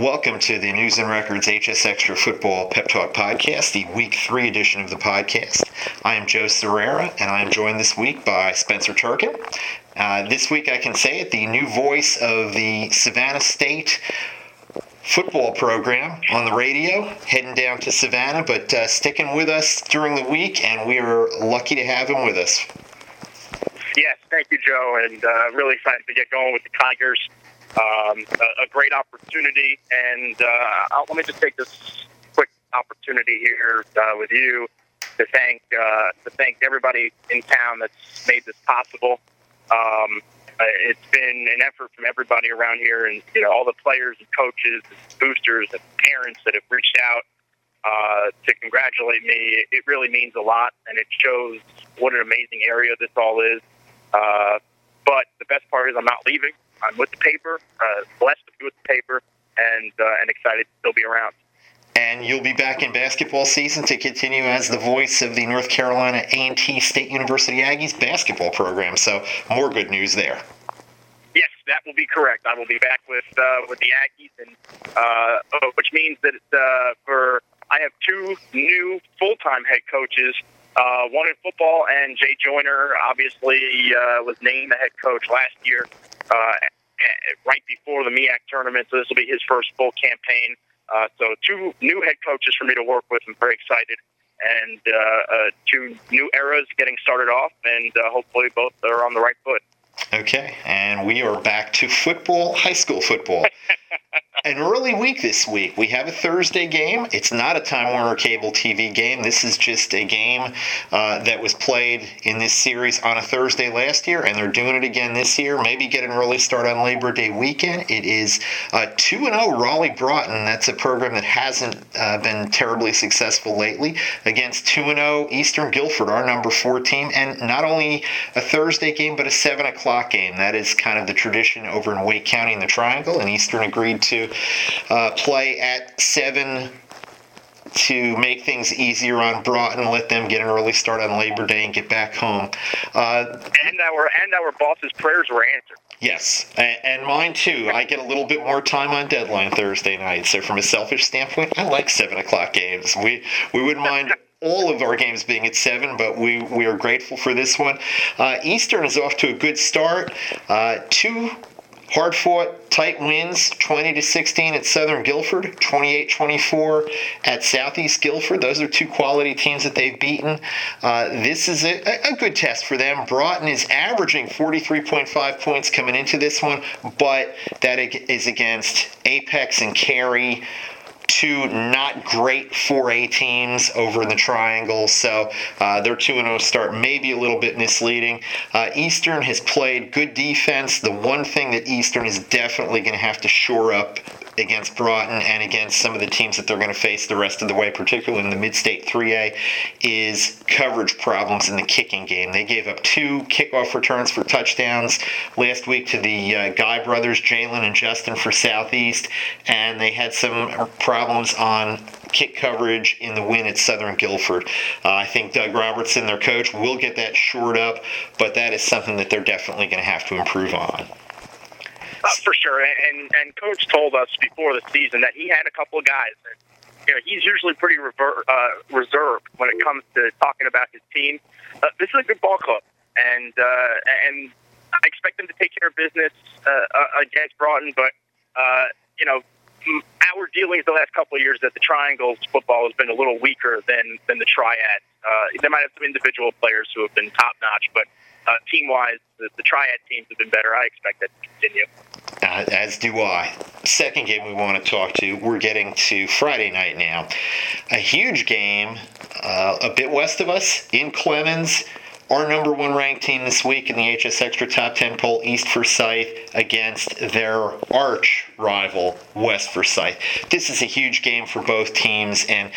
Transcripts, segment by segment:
Welcome to the News and Record's HS Extra Football Pep Talk Podcast, the Week 3 edition of the podcast. I am Joe Serrera, and I am joined this week by Spencer Turkin. This week, I can say it, the new voice of the Savannah State football program on the radio, heading down to Savannah, but sticking with us during the week, and we are lucky to have him with us. Yes, thank you, Joe, and really excited to get going with the Tigers. A great opportunity, and let me just take this quick opportunity here with you to thank everybody in town that's made this possible. It's been an effort from everybody around here, and you know all the players and coaches, and boosters, and parents that have reached out to congratulate me. It really means a lot, and it shows what an amazing area this all is. But the best part is I'm not leaving. I'm with the paper, blessed to be with the paper, and excited to still be around. And you'll be back in basketball season to continue as the voice of the North Carolina A&T State University Aggies basketball program. So more good news there. Yes, that will be correct. I will be back with the Aggies, and which means that I have two new full-time head coaches. One in football, and Jay Joyner obviously was named the head coach last year, right before the MEAC tournament, so this will be his first full campaign. So two new head coaches for me to work with. I'm very excited. And two new eras getting started off, and hopefully both are on the right foot. Okay, and we are back to football, high school football. An early week this week. We have a Thursday game. It's not a Time Warner cable TV game. This is just a game that was played in this series on a Thursday last year, and they're doing it again this year. Maybe get an early start on Labor Day weekend. It is 2-0 Raleigh Broughton. That's a program that hasn't been terribly successful lately, against 2-0 Eastern Guilford, our number 4 team, and not only a Thursday game, but a 7 o'clock game. That is kind of the tradition over in Wake County in the Triangle, and Eastern agreed to play at 7 to make things easier on Broughton, let them get an early start on Labor Day and get back home. And our boss's prayers were answered. Yes, and mine too. I get a little bit more time on deadline Thursday night, so from a selfish standpoint, I like 7 o'clock games. We wouldn't mind all of our games being at 7, but we are grateful for this one. Eastern is off to a good start. 2 hard-fought, tight wins, 20-16 at Southern Guilford, 28-24 at Southeast Guilford. Those are two quality teams that they've beaten. This is a good test for them. Broughton is averaging 43.5 points coming into this one, but that is against Apex and Cary, two not great 4A teams over in the Triangle, so their 2-0 start may be a little bit misleading. Eastern has played good defense. The one thing that Eastern is definitely going to have to shore up against Broughton and against some of the teams that they're going to face the rest of the way, particularly in the Mid-State 3A, is coverage problems in the kicking game. They gave up 2 kickoff returns for touchdowns last week to the Guy brothers, Jalen and Justin, for Southeast, and they had some problems on kick coverage in the win at Southern Guilford. I think Doug Robertson, their coach, will get that shored up, but that is something that they're definitely going to have to improve on. For sure, and Coach told us before the season that he had a couple of guys. And, you know, he's usually pretty reserved when it comes to talking about his team. This is a good ball club, and I expect them to take care of business against Broughton. But you know, our dealings the last couple of years at the Triangles football has been a little weaker than the Triad. They might have some individual players who have been top notch, but team-wise, the Triad teams have been better. I expect that to continue. As do I. Second game we want to talk to, we're getting to Friday night now. A huge game, a bit west of us, in Clemens. Our number 1 ranked team this week in the HS Extra Top 10 poll, East Forsyth, against their arch rival, West Forsyth. This is a huge game for both teams, and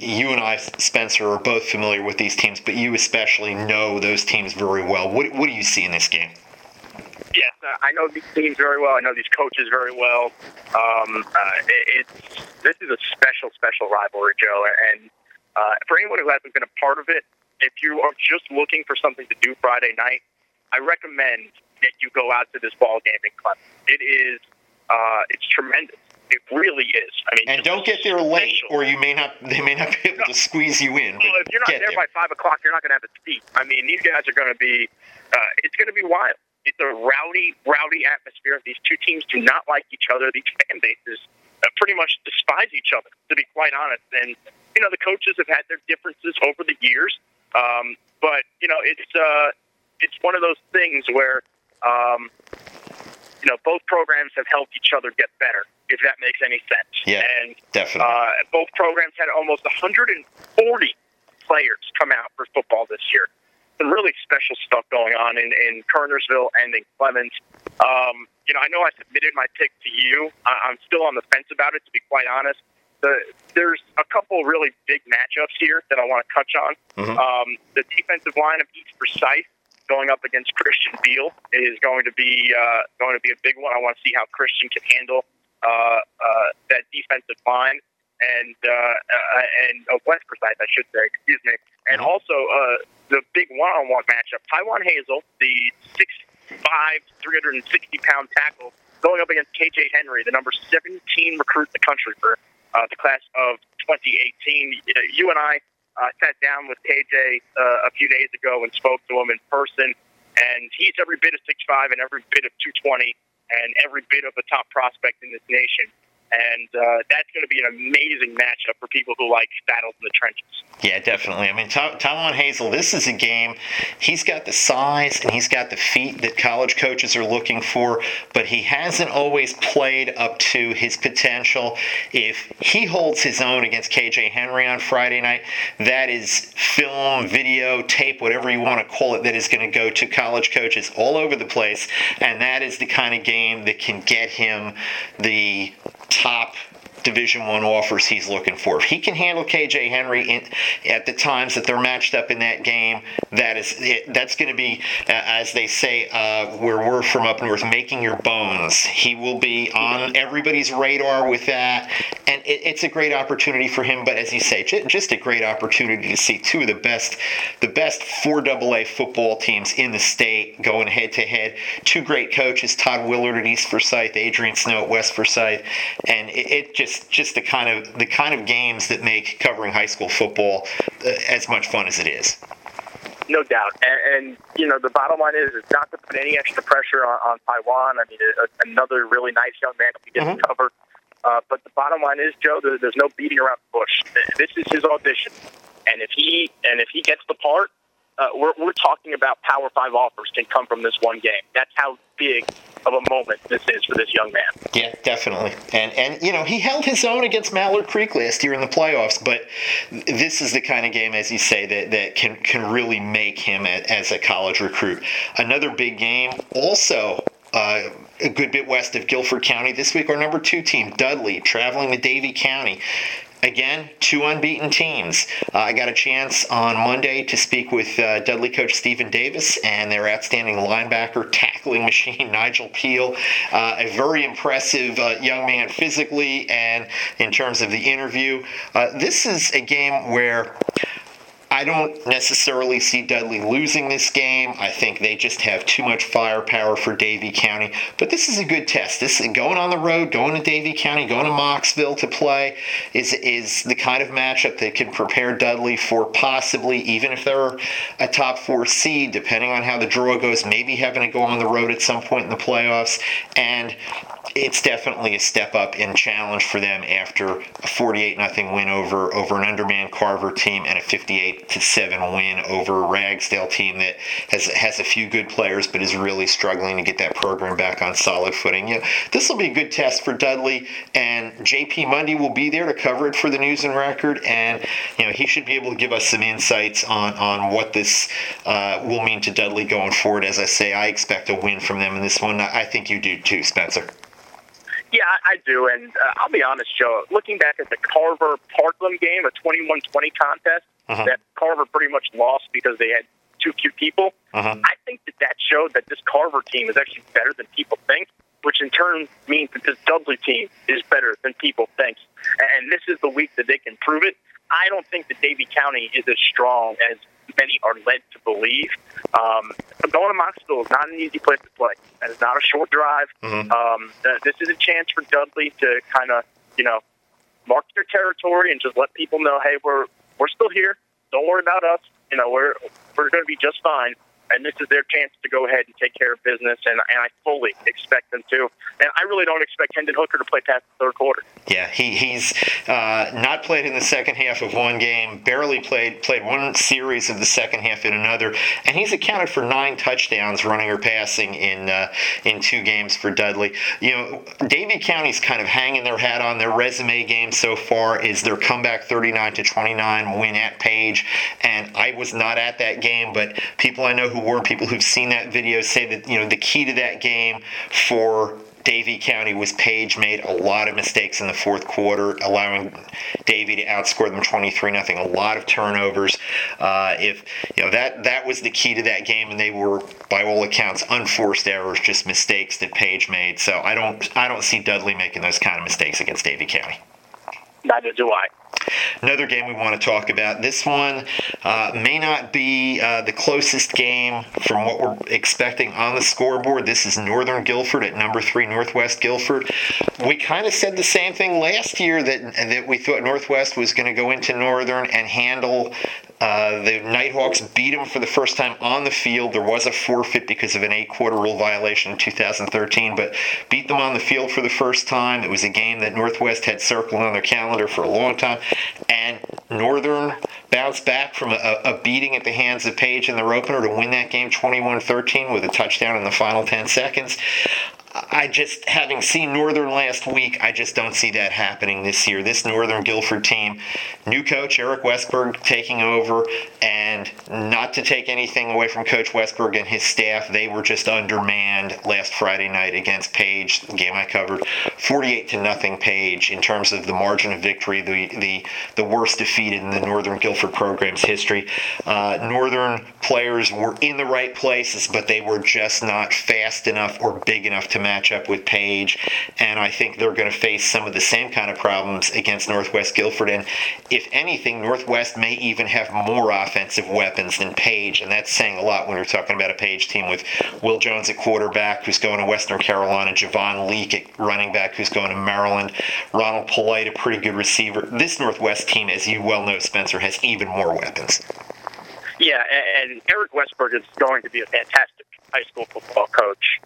you and I, Spencer, are both familiar with these teams, but you especially know those teams very well. What do you see in this game? Yes, I know these teams very well. I know these coaches very well. This is a special, special rivalry, Joe, and for anyone who hasn't been a part of it, if you are just looking for something to do Friday night, I recommend that you go out to this ball game in Clemson. It's tremendous. It really is. I mean, and don't get there late, or you may not. They may not be able to squeeze you in. Well, if you're not there by 5 o'clock, you're not going to have a seat. I mean, these guys are going to be. It's going to be wild. It's a rowdy, rowdy atmosphere. These two teams do not like each other. These fan bases pretty much despise each other, to be quite honest. And you know, the coaches have had their differences over the years, but you know, it's one of those things where you know, both programs have helped each other get better, if that makes any sense. Yeah, and definitely. Both programs had almost 140 players come out for football this year. Some really special stuff going on in Kernersville and in Clemens. You know, I know I submitted my pick to you. I'm still on the fence about it, to be quite honest. There's a couple really big matchups here that I want to touch on. Mm-hmm. The defensive line of East Forsyth going up against Christian Beal is going to be a big one. I want to see how Christian can handle that defensive line and of West Forsyth, I should say. Excuse me. And also the big one-on-one matchup: Tywan Hazel, the 6'5", 360-pound tackle, going up against KJ Henry, the number 17 recruit in the country for the class of 2018. You and I sat down with KJ a few days ago and spoke to him in person, and he's every bit of 6'5" and every bit of 220 and every bit of a top prospect in this nation. And that's going to be an amazing matchup for people who like battles in the trenches. Yeah, definitely. I mean, Tywan Hazel, this is a game. He's got the size and he's got the feet that college coaches are looking for, but he hasn't always played up to his potential. If he holds his own against KJ Henry on Friday night, that is film, video, tape, whatever you want to call it, that is going to go to college coaches all over the place, and that is the kind of game that can get him the top Division I offers he's looking for. If he can handle KJ Henry at the times that they're matched up in that game, that is it. That's going to be, as they say where we're from up north, making your bones. He will be on everybody's radar with that, and it's a great opportunity for him. But as you say, just a great opportunity to see two of the best 4AA football teams in the state going head to head. Two great coaches: Todd Willard at East Forsyth, Adrian Snow at West Forsyth, and it just. It's just the kind of games that make covering high school football as much fun as it is. No doubt, and you know, the bottom line is not to put any extra pressure on Taiwan. I mean, another really nice young man if he gets covered. But the bottom line is, Joe, there's no beating around the bush. This is his audition, and if he gets the part, we're talking about Power 5 offers can come from this one game. That's how big of a moment this is for this young man. Yeah, definitely. And you know, he held his own against Mallard Creek last year in the playoffs, but this is the kind of game, as you say, that can really make him as a college recruit. Another big game also a good bit west of Guilford County this week, our number 2 team, Dudley, traveling to Davie County. Again, two unbeaten teams. I got a chance on Monday to speak with Dudley coach Stephen Davis and their outstanding linebacker tackling machine, Nigel Peel. A very impressive young man physically and in terms of the interview. This is a game where I don't necessarily see Dudley losing this game. I think they just have too much firepower for Davie County. But this is a good test. This going on the road, going to Davie County, going to Mocksville to play is the kind of matchup that can prepare Dudley for possibly, even if they're a top 4 seed, depending on how the draw goes, maybe having to go on the road at some point in the playoffs. And it's definitely a step up in challenge for them after a 48-0 win over an undermanned Carver team and a 58-7 win over a Ragsdale team that has a few good players but is really struggling to get that program back on solid footing. Yeah, this will be a good test for Dudley, and JP Mundy will be there to cover it for the News and Record, and you know, he should be able to give us some insights on what this will mean to Dudley going forward. As I say, I expect a win from them in this one. I think you do too, Spencer. Yeah, I do, and I'll be honest, Joe, looking back at the Carver-Parkland game, a 21-20 contest, that Carver pretty much lost because they had too few people, I think that showed that this Carver team is actually better than people think, which in turn means that this Dudley team is better than people think, and this is the week that they can prove it. I don't think that Davie County is as strong as many are led to believe. Going to Mocksville is not an easy place to play. And it's not a short drive. Mm-hmm. This is a chance for Dudley to kind of, mark their territory and just let people know, hey, we're still here. Don't worry about us. We're going to be just fine. And this is their chance to go ahead and take care of business, and I fully expect them to. And I really don't expect Hendon Hooker to play past the third quarter. Yeah, he's not played in the second half of one game, barely played one series of the second half in another, and he's accounted for 9 touchdowns running or passing in 2 games for Dudley. Davie County's kind of hanging their hat on their resume game so far is their comeback 39-29 win at Page, and I was not at that game, but people I know people who've seen that video say that the key to that game for Davie County was Page made a lot of mistakes in the fourth quarter, allowing Davie to outscore them 23-0. A lot of turnovers. That was the key to that game, and they were, by all accounts, unforced errors, just mistakes that Page made. So I don't see Dudley making those kind of mistakes against Davie County. Neither do I. Another game we want to talk about. This one may not be the closest game from what we're expecting on the scoreboard. This is Northern Guilford at number 3, Northwest Guilford. We kind of said the same thing last year that we thought Northwest was going to go into Northern and handle. The Nighthawks beat them for the first time on the field. There was a forfeit because of an 8-quarter rule violation in 2013, but beat them on the field for the first time. It was a game that Northwest had circled on their calendar for a long time, and Northern bounced back from a beating at the hands of Page in their opener to win that game 21-13 with a touchdown in the final 10 seconds. Having seen Northern last week, I just don't see that happening this year. This Northern Guilford team, new coach Eric Westberg taking over, and not to take anything away from Coach Westberg and his staff, they were just undermanned last Friday night against Page, the game I covered, 48-0 Page in terms of the margin of victory, the worst defeat in the Northern Guilford program's history. Northern players were in the right places, but they were just not fast enough or big enough to match up with Page, and I think they're going to face some of the same kind of problems against Northwest Guilford, and if anything, Northwest may even have more offensive weapons than Page, and that's saying a lot when we're talking about a Page team with Will Jones at quarterback, who's going to Western Carolina, Javon Leak at running back, who's going to Maryland, Ronald Polite, a pretty good receiver. This Northwest team, as you well know, Spencer, has even more weapons. Yeah, and Eric Westberg is going to be a fantastic high school football coach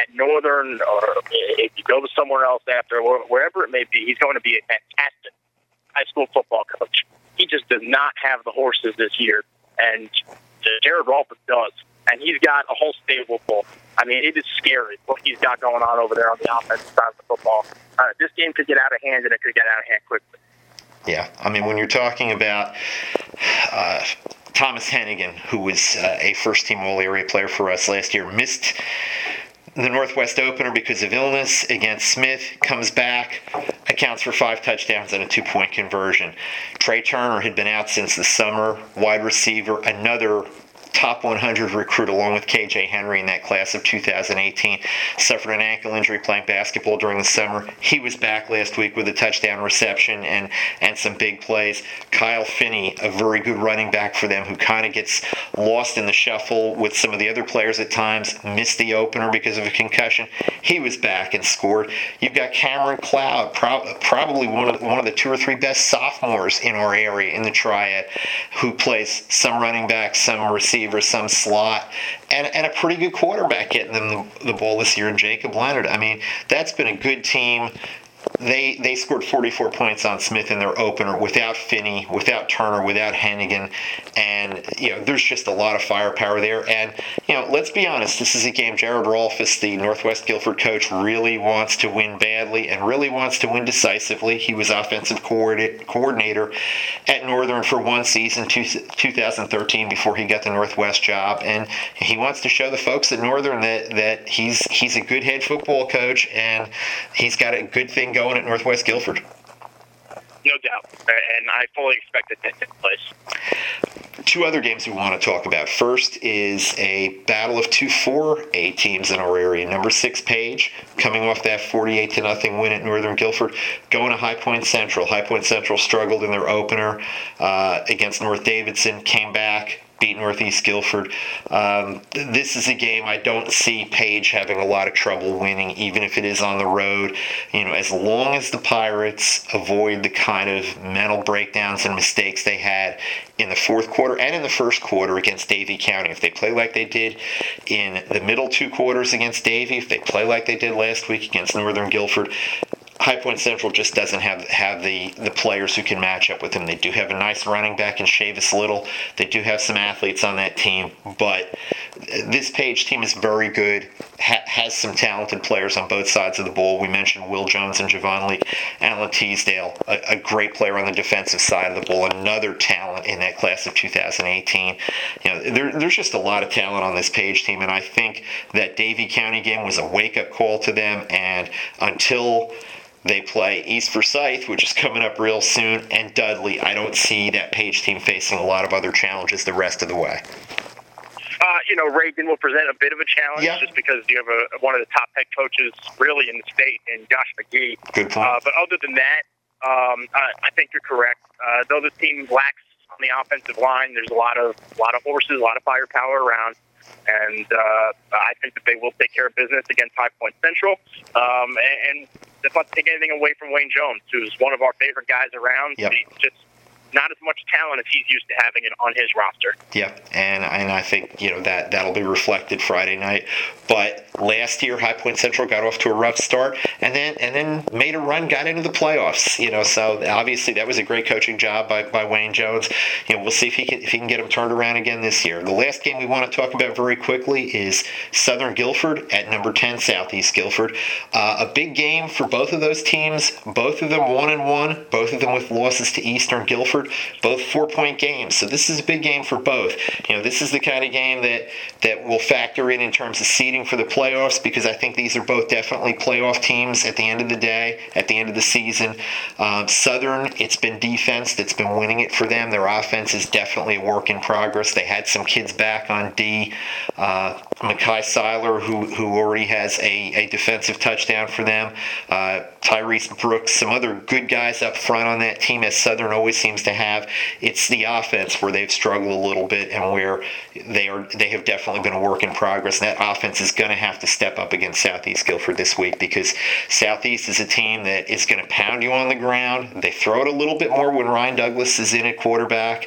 at Northern, or if you go to somewhere else after, wherever it may be, he's going to be a fantastic high school football coach. He just does not have the horses this year, and Jared Rolfes does, and he's got a whole stable full. I mean, it is scary what he's got going on over there on the offensive side of the football. This game could get out of hand, and it could get out of hand quickly. Yeah, I mean, when you're talking about Thomas Hennigan, who was a first-team All-Area player for us last year, missed the Northwest opener because of illness against Smith, comes back, accounts for 5 touchdowns and a 2-point conversion. Trey Turner had been out since the summer, wide receiver, another top 100 recruit along with KJ Henry in that class of 2018, suffered an ankle injury playing basketball during the summer. He was back last week with a touchdown reception and some big plays. Kyle Finney, a very good running back for them, who kind of gets lost in the shuffle with some of the other players at times, missed the opener because of a concussion. He was back and scored. You've got Cameron Cloud, probably one of the 2 or 3 best sophomores in our area in the triad, who plays some running back, some receiver, some slot, and a pretty good quarterback getting them the ball this year, and Jacob Leonard. I mean, that's been a good team. They scored 44 points on Smith in their opener without Finney, without Turner, without Hennigan, and there's just a lot of firepower there. And let's be honest, this is a game Jared Rolfes, the Northwest Guilford coach, really wants to win badly and really wants to win decisively. He was offensive coordinator at Northern for one season, 2013, before he got the Northwest job, and he wants to show the folks at Northern that he's a good head football coach and he's got a good thing going at Northwest Guilford. No doubt, and I fully expect it to take place. two other games we want to talk about. First is a battle of two 4A teams in our area. Number 6 Page, coming off that 48-0 win at Northern Guilford, going to High Point Central. High Point Central struggled in their opener against North Davidson, came back, beat Northeast Guilford. This is a game I don't see Page having a lot of trouble winning, even if it is on the road. You know, as long as the Pirates avoid the kind of mental breakdowns and mistakes they had in the fourth quarter and in the first quarter against Davie County. If they play like they did in the middle two quarters against Davie, if they play like they did last week against Northern Guilford, High Point Central just doesn't have the players who can match up with him. They do have a nice running back in Chavis Little. They do have some athletes on that team, but this Page team is very good, has some talented players on both sides of the ball. We mentioned Will Jones and Javon Leake. Alan Teasdale, a great player on the defensive side of the ball, another talent in that class of 2018. You know, there's just a lot of talent on this Page team, and I think that Davie County game was a wake-up call to them, and until they play East Forsyth, which is coming up real soon, and Dudley, I don't see that Page team facing a lot of other challenges the rest of the way. You know, Reagan will present a bit of a challenge just because you have one of the top head coaches really in the state in Josh McGee. Good point. But other than that, I think you're correct. Though this team lacks on the offensive line, there's a lot of horses, a lot of firepower around. And I think that they will take care of business against High Point Central. And let's not take anything away from Wayne Jones, who's one of our favorite guys around. Yep. He's just not as much talent as he's used to having it on his roster. Yeah, and I think you know that'll be reflected Friday night. But last year, High Point Central got off to a rough start, and then made a run, got into the playoffs. You know, so obviously that was a great coaching job by Wayne Jones. You know, we'll see if he can get him turned around again this year. The last game we want to talk about very quickly is Southern Guilford at number 10 Southeast Guilford. A big game for both of those teams. Both of them 1-1. Both of them with losses to Eastern Guilford. Both 4-point games, so this is a big game for both. You know, this is the kind of game that will factor in terms of seeding for the playoffs, because I think these are both definitely playoff teams at the end of the day, at the end of the season. Southern, it's been defense that's been winning it for them. Their offense is definitely a work in progress. They had some kids back on D. Makai Seiler, who already has a defensive touchdown for them. Tyrese Brooks, some other good guys up front on that team, as Southern always seems to have. It's the offense where they've struggled a little bit and where they have definitely been a work in progress. And that offense is going to have to step up against Southeast Guilford this week, because Southeast is a team that is going to pound you on the ground. They throw it a little bit more when Ryan Douglas is in at quarterback,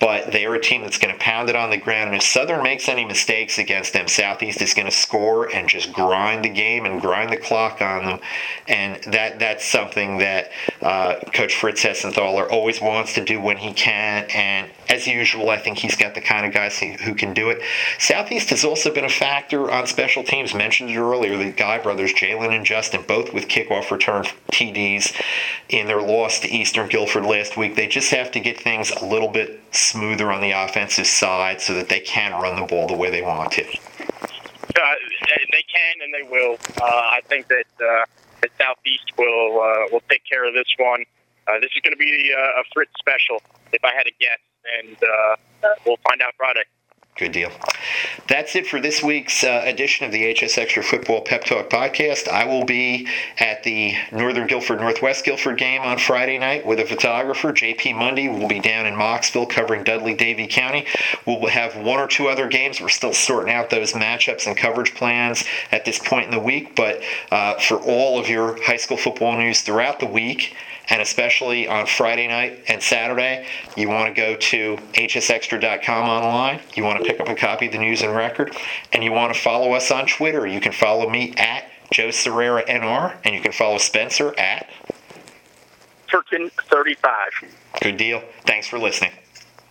but they are a team that's going to pound it on the ground. And if Southern makes any mistakes against them, Southeast is going to score and just grind the game and grind the clock on them. And that's something that Coach Fritz Hessenthaler always wants to do when he can, and as usual, I think he's got the kind of guys who can do it. Southeast has also been a factor on special teams. Mentioned it earlier, the Guy brothers, Jalen and Justin, both with kickoff return TDs in their loss to Eastern Guilford last week. They just have to get things a little bit smoother on the offensive side so that they can run the ball the way they want to. They can and they will. I think that Southeast will take care of this one. This is going to be a Fritz special, if I had to guess, and we'll find out Friday. Good deal. That's it for this week's edition of the HS Extra Football Pep Talk Podcast. I will be at the Northern Guilford, Northwest Guilford game on Friday night with a photographer. JP Mundy will be down in Mocksville covering Dudley, Davie County. We'll have one or two other games. We're still sorting out those matchups and coverage plans at this point in the week. But for all of your high school football news throughout the week, and especially on Friday night and Saturday, you want to go to hsextra.com online. You want to pick up a copy of the News and Record. And you want to follow us on Twitter. You can follow me at Joe Serrera NR. And you can follow Spencer at Turkin35. Good deal. Thanks for listening.